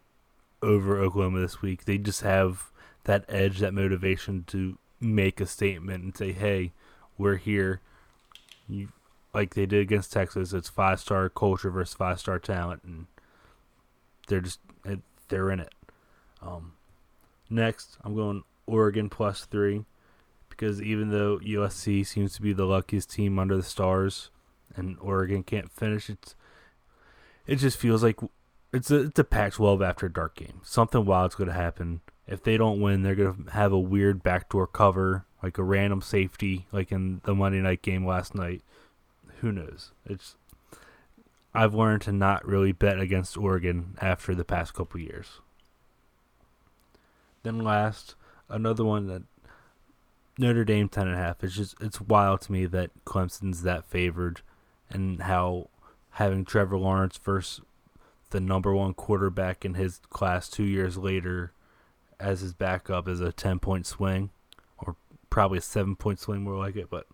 over Oklahoma this week. They just have that edge, that motivation to make a statement and say, hey, we're here. You, like they did against Texas, it's five-star culture versus five-star talent, and they're just they're in it. Um, next, I'm going Oregon plus three, because even though U S C seems to be the luckiest team under the stars and Oregon can't finish, it's, it just feels like it's a, it's a Pac twelve after dark game. Something wild's going to happen. If they don't win, they're going to have a weird backdoor cover, like a random safety, like in the Monday night game last night. Who knows? It's I've learned to not really bet against Oregon after the past couple years. Then last, another one that Notre Dame ten and a half. It's just it's wild to me that Clemson's that favored, and how having Trevor Lawrence versus the number one quarterback in his class two years later as his backup is a ten-point swing, or probably a seven-point swing more like it, but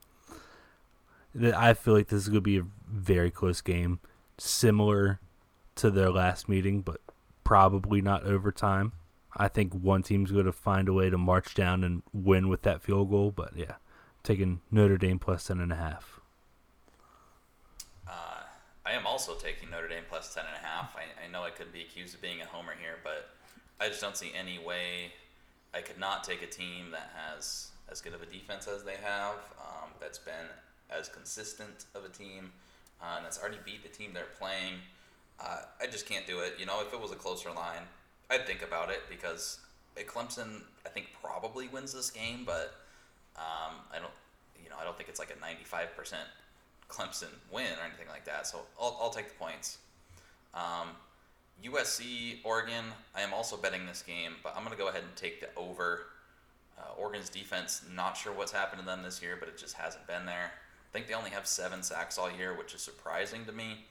I feel like this is going to be a very close game, similar to their last meeting, but probably not overtime. I think one team's going to find a way to march down and win with that field goal, but yeah, taking Notre Dame plus ten and a half. Uh, I am also taking Notre Dame plus ten and a half. I, I know I could be accused of being a homer here, but I just don't see any way I could not take a team that has as good of a defense as they have, um, that's been as consistent of a team, uh, and that's already beat the team they're playing. Uh, I just can't do it. You know, if it was a closer line, I'd think about it, because Clemson, I think, probably wins this game, but um, I don't, you know, I don't think it's like a ninety-five percent Clemson win or anything like that. So I'll, I'll take the points. Um, U S C, Oregon, I am also betting this game, but I'm going to go ahead and take the over. Uh, Oregon's defense, not sure what's happened to them this year, but it just hasn't been there. I think they only have seven sacks all year, which is surprising to me.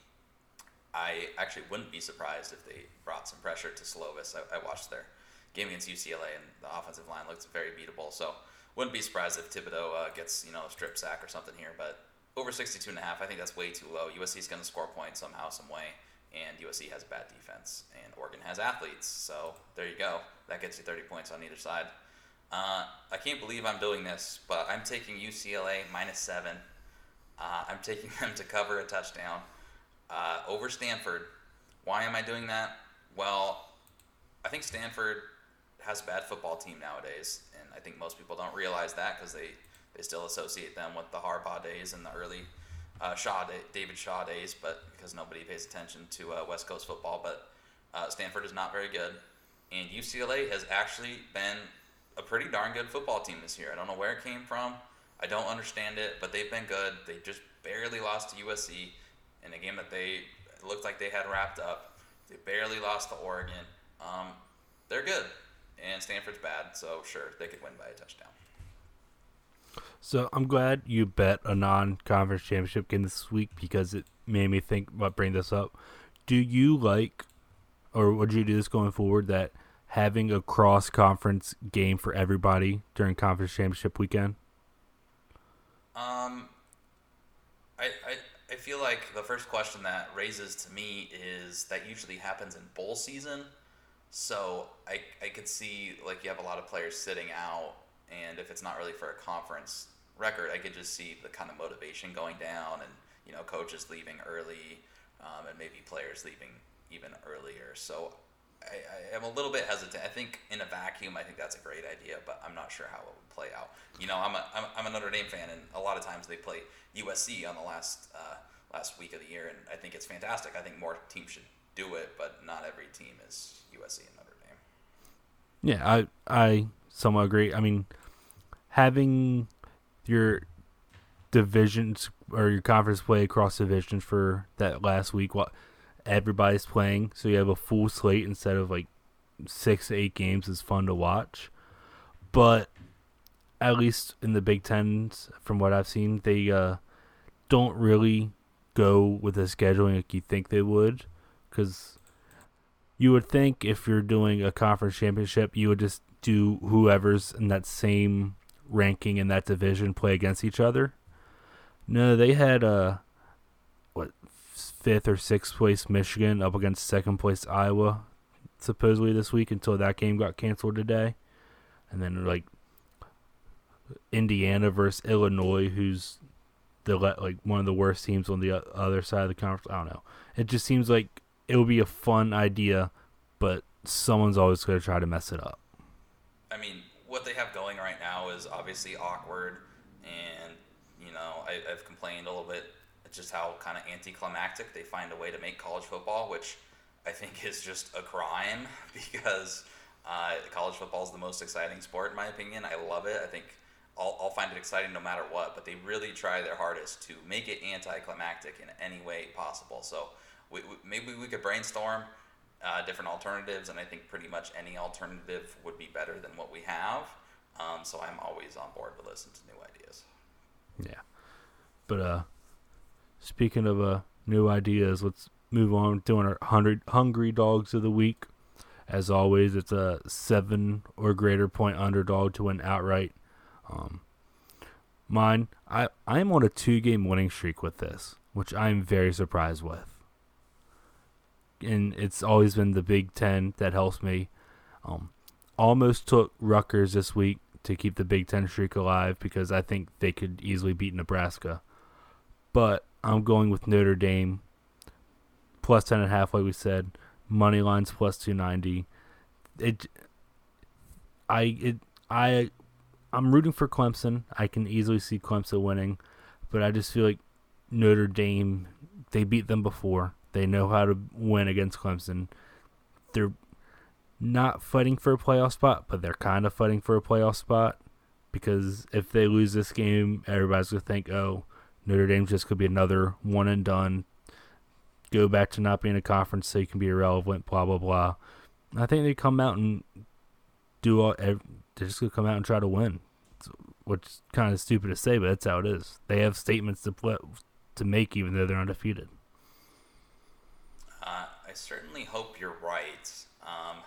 I actually wouldn't be surprised if they brought some pressure to Slovis. I, I watched their game against U C L A, and the offensive line looks very beatable, so wouldn't be surprised if Thibodeau uh, gets, you know, a strip sack or something here, but over sixty-two and a half, I think that's way too low. U S C's going to score points somehow, some way. And U S C has a bad defense, and Oregon has athletes. So there you go. That gets you thirty points on either side. Uh, I can't believe I'm doing this, but I'm taking U C L A minus seven. Uh, I'm taking them to cover a touchdown uh, over Stanford. Why am I doing that? Well, I think Stanford has a bad football team nowadays, and I think most people don't realize that because they, they still associate them with the Harbaugh days and the early Uh, Shaw, David Shaw days, but because nobody pays attention to uh, West Coast football, but uh, Stanford is not very good, and U C L A has actually been a pretty darn good football team this year. I don't know where it came from. I don't understand it, but they've been good. They just barely lost to U S C in a game that they looked like they had wrapped up. They barely lost to Oregon. Um, they're good, and Stanford's bad, so sure, they could win by a touchdown. So I'm glad you bet a non-conference championship game this week, because it made me think about bringing this up. Do you like, or would you do this going forward, that having a cross-conference game for everybody during conference championship weekend? Um, I, I I feel like the first question that raises to me is that usually happens in bowl season. So I, I could see, like, you have a lot of players sitting out, and if it's not really for a conference record, I could just see the kind of motivation going down and, you know, coaches leaving early um, and maybe players leaving even earlier. So I, I am a little bit hesitant. I think in a vacuum, I think that's a great idea, but I'm not sure how it would play out. You know, I'm a, I'm, I'm a Notre Dame fan, and a lot of times they play U S C on the last uh, last week of the year, and I think it's fantastic. I think more teams should do it, but not every team is U S C and Notre Dame. Yeah, I I somewhat agree. I mean, having your divisions or your conference play across divisions for that last week while everybody's playing, so you have a full slate instead of like six to eight games, is fun to watch. But at least in the Big Tens, from what I've seen, they uh, don't really go with the scheduling like you think they would. Because you would think if you're doing a conference championship, you would just do whoever's in that same ranking in that division play against each other. No, they had a what fifth or sixth place Michigan up against second place Iowa supposedly this week until that game got canceled today, and then like Indiana versus Illinois, who's the like one of the worst teams on the other side of the conference. I don't know. It just seems like it would be a fun idea, but someone's always going to try to mess it up. I mean, what they have going right now is obviously awkward, and, you know, I, I've complained a little bit just how kind of anticlimactic they find a way to make college football, which I think is just a crime because uh, college football is the most exciting sport, in my opinion. I love it. I think I'll, I'll find it exciting no matter what, but they really try their hardest to make it anticlimactic in any way possible. So, We, we, maybe we could brainstorm uh, different alternatives, and I think pretty much any alternative would be better than what we have. Um, so I'm always on board to listen to new ideas. Yeah. But uh, speaking of uh, new ideas, let's move on doing our one hundred Hungry Dogs of the Week. As always, it's a seven or greater point underdog to win outright. Um, mine, I, I'm on a two-game winning streak with this, which I'm very surprised with. And it's always been the Big Ten that helps me. Um, almost took Rutgers this week to keep the Big Ten streak alive because I think they could easily beat Nebraska. But I'm going with Notre Dame, plus ten and a half, like we said. Money lines plus two ninety. It, I, it, I, I'm rooting for Clemson. I can easily see Clemson winning, but I just feel like Notre Dame. They beat them before. They know how to win against Clemson. They're not fighting for a playoff spot, but they're kind of fighting for a playoff spot because if they lose this game, everybody's going to think, oh, Notre Dame just could be another one and done. Go back to not being a conference so you can be irrelevant, blah, blah, blah. I think they come out and do all. They're just going to come out and try to win, which is kind of stupid to say, but that's how it is. They have statements to play, to make even though they're undefeated. Uh, I certainly hope you're right. Um,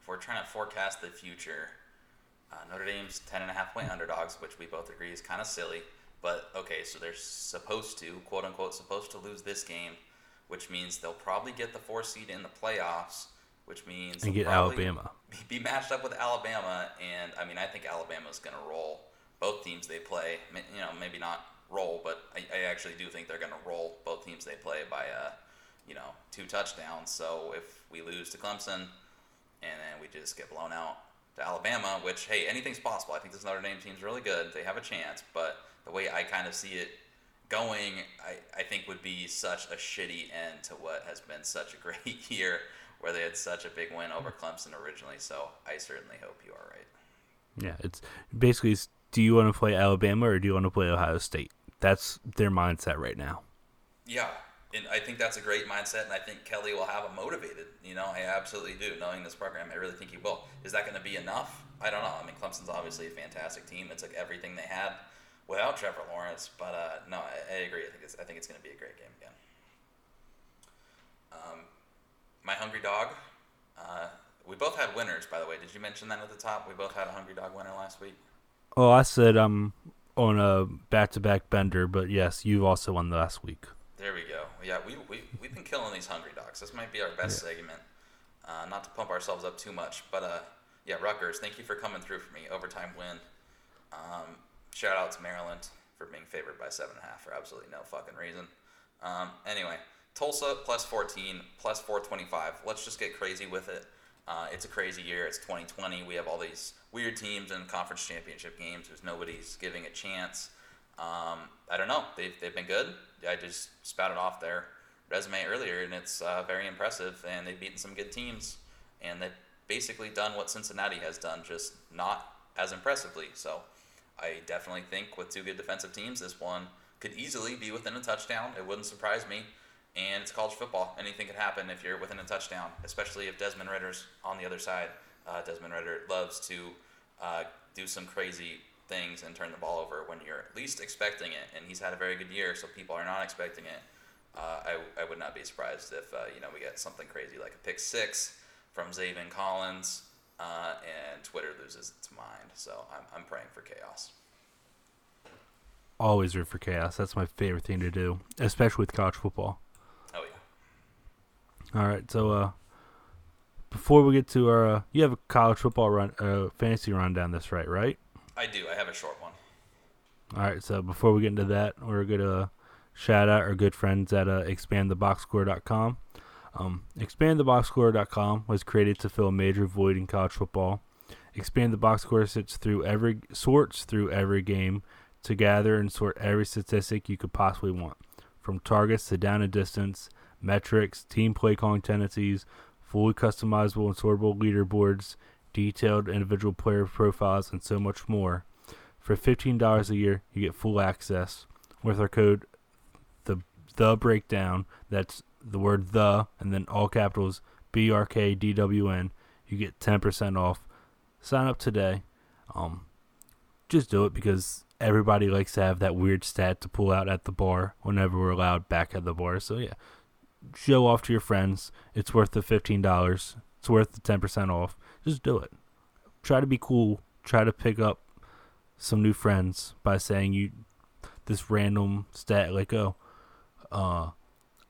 if we're trying to forecast the future, uh, Notre Dame's ten and a half point underdogs, which we both agree is kind of silly. But, okay, so they're supposed to, quote-unquote, supposed to lose this game, which means they'll probably get the four seed in the playoffs, which means and they'll get Alabama. Be matched up with Alabama. And, I mean, I think Alabama's going to roll both teams they play. You know, maybe not roll, but I, I actually do think they're going to roll both teams they play by a uh, – you know, two touchdowns. So if we lose to Clemson and then we just get blown out to Alabama, which, hey, anything's possible. I think this Notre Dame team's really good. They have a chance. But the way I kind of see it going, I, I think would be such a shitty end to what has been such a great year where they had such a big win over Clemson originally. So I certainly hope you are right. Yeah, it's basically, it's, do you want to play Alabama or do you want to play Ohio State? That's their mindset right now. Yeah. And I think that's a great mindset, and I think Kelly will have him motivated. You know, I absolutely do. Knowing this program, I really think he will. Is that going to be enough? I don't know. I mean, Clemson's obviously a fantastic team. It's like everything they had without Trevor Lawrence. But, uh, no, I, I agree. I think it's, I think it's going to be a great game again. Um, my hungry dog, uh, We both had winners, by the way. Did you mention that at the top? We both had a Hungry Dog winner last week. Oh, I said I'm on a back-to-back bender, but yes, you also won last week. There we go. Yeah, we, we, we've been killing these Hungry Dogs. This might be our best yeah. segment. Uh, not to pump ourselves up too much, but uh, yeah, Rutgers, thank you for coming through for me. Overtime win. Um, shout out to Maryland for being favored by seven and a half for absolutely no fucking reason. Um, anyway, Tulsa plus fourteen, plus four twenty-five. Let's just get crazy with it. Uh, it's a crazy year. It's twenty twenty. We have all these weird teams in conference championship games who's nobody's giving a chance. Um, I don't know. They've they've been good. I just spouted off their resume earlier, and it's uh, very impressive. And they've beaten some good teams, and they've basically done what Cincinnati has done, just not as impressively. So I definitely think with two good defensive teams, this one could easily be within a touchdown. It wouldn't surprise me. And it's college football. Anything could happen if you're within a touchdown, especially if Desmond Ridder's on the other side. Uh, Desmond Ridder loves to uh, do some crazy things and turn the ball over when you're least expecting it. And he's had a very good year, so people are not expecting it. Uh, I, I would not be surprised if uh, you know we get something crazy like a pick six from Zaven Collins, uh, and Twitter loses its mind. So I'm I'm praying for chaos. Always root for chaos. That's my favorite thing to do, especially with college football. All right, so uh, before we get to our, uh, you have a college football run, uh, fantasy rundown this right, right? I do. I have a short one. All right, so before we get into that, we're going to shout out our good friends at uh, expand the box score dot com. Um, expand the box score dot com was created to fill a major void in college football. Expand the Box Score sorts through every sorts through every game to gather and sort every statistic you could possibly want, from targets to down and distance, metrics, team play calling tendencies, fully customizable and sortable leaderboards, detailed individual player profiles, and so much more. For fifteen dollars a year, you get full access with our code the the breakdown. That's the word the and then all capitals B R K D W N. You get ten percent off. Sign up today. Um, just do it because everybody likes to have that weird stat to pull out at the bar whenever we're allowed back at the bar. So yeah. Show off to your friends. It's worth the fifteen dollars. It's worth the ten percent off. Just do it. Try to be cool. Try to pick up some new friends by saying you this random stat like, oh, uh,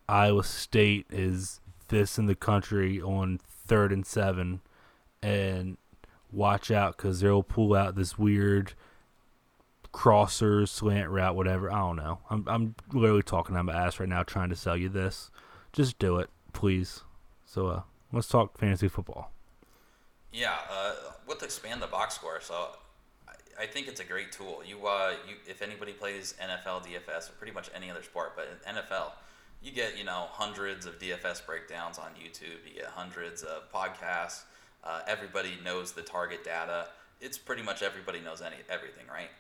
Iowa State is this in the country on third and seven, and watch out because they'll pull out this weird crosser, slant route, whatever. I don't know. I'm I'm literally talking out my ass right now trying to sell you this. Just do it, please. So uh, let's talk fantasy football. Yeah, uh, let's expand the box score. So I, I think it's a great tool. You, uh, you, if anybody plays N F L D F S or pretty much any other sport, but in N F L, you get you know hundreds of D F S breakdowns on YouTube. You get hundreds of podcasts. Uh, everybody knows the target data. It's pretty much everybody knows any everything, right?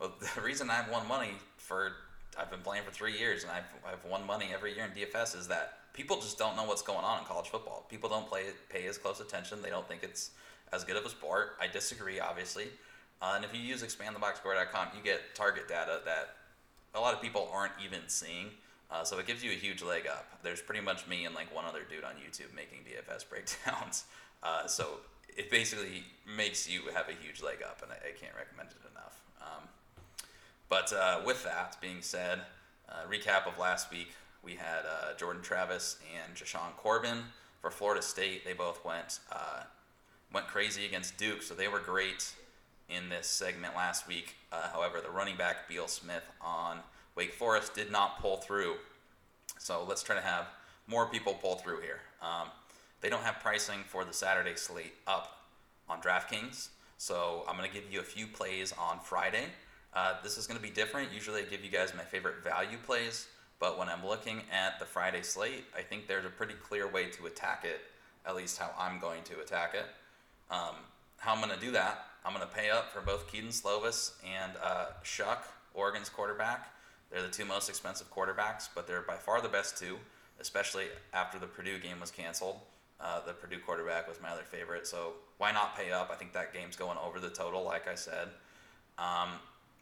Well, the reason I've won money for I've been playing for three years, and I've I've won money every year in D F S is that people just don't know what's going on in college football. People don't play pay as close attention. They don't think it's as good of a sport. I disagree, obviously. Uh, and if you use expand the box score dot com, you get target data that a lot of people aren't even seeing. Uh, so it gives you a huge leg up. There's pretty much me and like one other dude on YouTube making D F S breakdowns. Uh, so it basically makes you have a huge leg up, and I, I can't recommend it enough. Um, but uh, with that being said, uh, recap of last week. We had uh, Jordan Travis and Jashawn Corbin for Florida State. They both went uh, went crazy against Duke, so they were great in this segment last week. Uh, however, the running back, Beal Smith, on Wake Forest did not pull through. So let's try to have more people pull through here. Um, they don't have pricing for the Saturday slate up on DraftKings, so I'm going to give you a few plays on Friday. Uh, this is going to be different. Usually I give you guys my favorite value plays. But when I'm looking at the Friday slate, I think there's a pretty clear way to attack it, at least how I'm going to attack it. Um, how I'm going to do that, I'm going to pay up for both Keaton Slovis and uh, Shuck, Oregon's quarterback. They're the two most expensive quarterbacks, but they're by far the best two, especially after the Purdue game was canceled. Uh, the Purdue quarterback was my other favorite, so why not pay up? I think that game's going over the total, like I said. Um,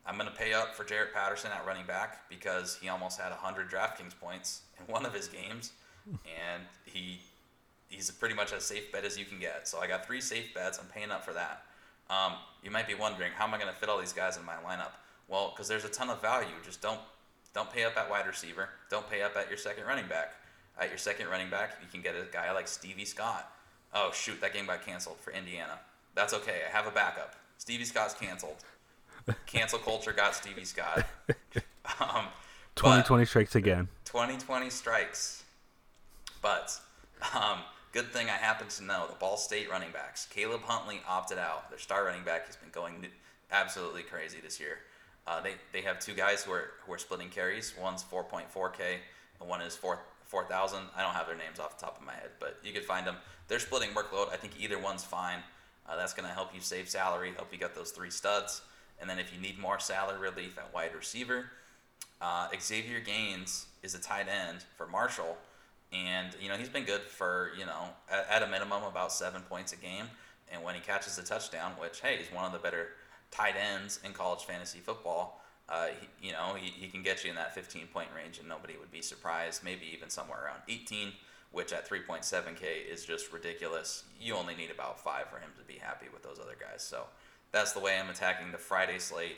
I'm going to pay up for Jarrett Patterson at running back because he almost had one hundred DraftKings points in one of his games, and he he's pretty much as safe bet as you can get. So I got three safe bets. I'm paying up for that. Um, you might be wondering, how am I going to fit all these guys in my lineup? Well, because there's a ton of value. Just don't don't pay up at wide receiver. Don't pay up at your second running back. At your second running back, you can get a guy like Stevie Scott. Oh, shoot, that game got canceled for Indiana. That's okay. I have a backup. Stevie Scott's canceled. Cancel culture got Stevie Scott. Um, twenty twenty strikes again. twenty twenty strikes. But um, good thing I happen to know the Ball State running backs. Caleb Huntley opted out. Their star running back has been going absolutely crazy this year. Uh, they they have two guys who are who are splitting carries. One's four point four K and one is four thousand. I don't have their names off the top of my head, but you could find them. They're splitting workload. I think either one's fine. Uh, that's going to help you save salary, help you get those three studs. And then if you need more salary relief at wide receiver, uh, Xavier Gaines is a tight end for Marshall. And, you know, he's been good for, you know, at, at a minimum about seven points a game. And when he catches a touchdown, which, hey, he's one of the better tight ends in college fantasy football, uh, he, you know, he, he can get you in that fifteen-point range and nobody would be surprised, maybe even somewhere around eighteen, which at three point seven K is just ridiculous. You only need about five for him to be happy with those other guys. So that's the way I'm attacking the Friday slate,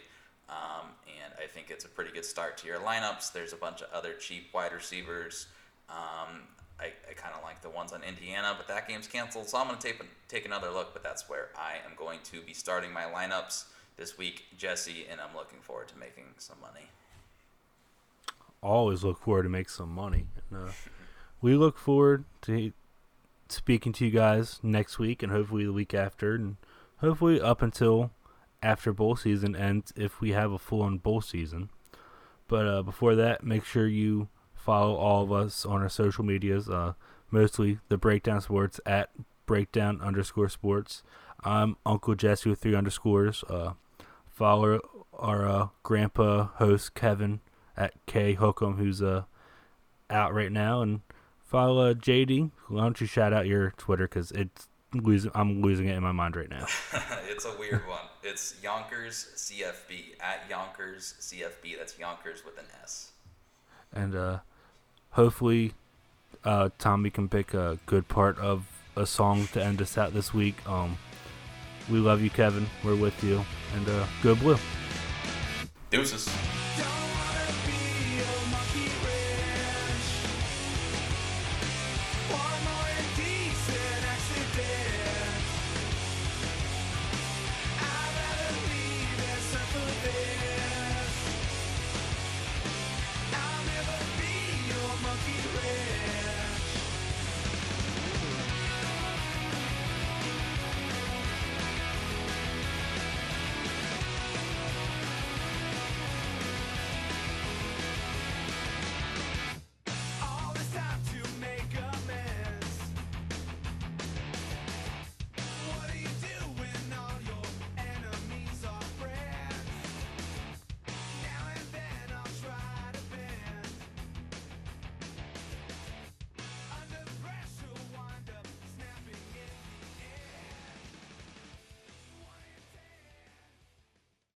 um, and I think it's a pretty good start to your lineups. There's a bunch of other cheap wide receivers. Um, I, I kind of like the ones on Indiana, but that game's canceled, so I'm going to take, take another look, but that's where I am going to be starting my lineups this week, Jesse, and I'm looking forward to making some money. Always look forward to make some money. And, uh, we look forward to speaking to you guys next week and hopefully the week after, and hopefully up until after bowl season ends, if we have a full-on bowl season. But uh, before that, make sure you follow all of us on our social medias, uh, mostly the Breakdown Sports at breakdown underscore sports. I'm Uncle Jesse with three underscores. Uh, follow our uh, grandpa host, Kevin, at K Hookum, who's uh, out right now. And follow uh, J D. Why don't you shout out your Twitter, because it's Losing, I'm losing it in my mind right now. It's a weird one. It's Yonkers C F B, at Yonkers C F B. That's Yonkers with an S. And uh, hopefully uh, Tommy can pick a good part of a song to end us out this week. Um, we love you, Kevin. We're with you. And uh, go blue. Deuces.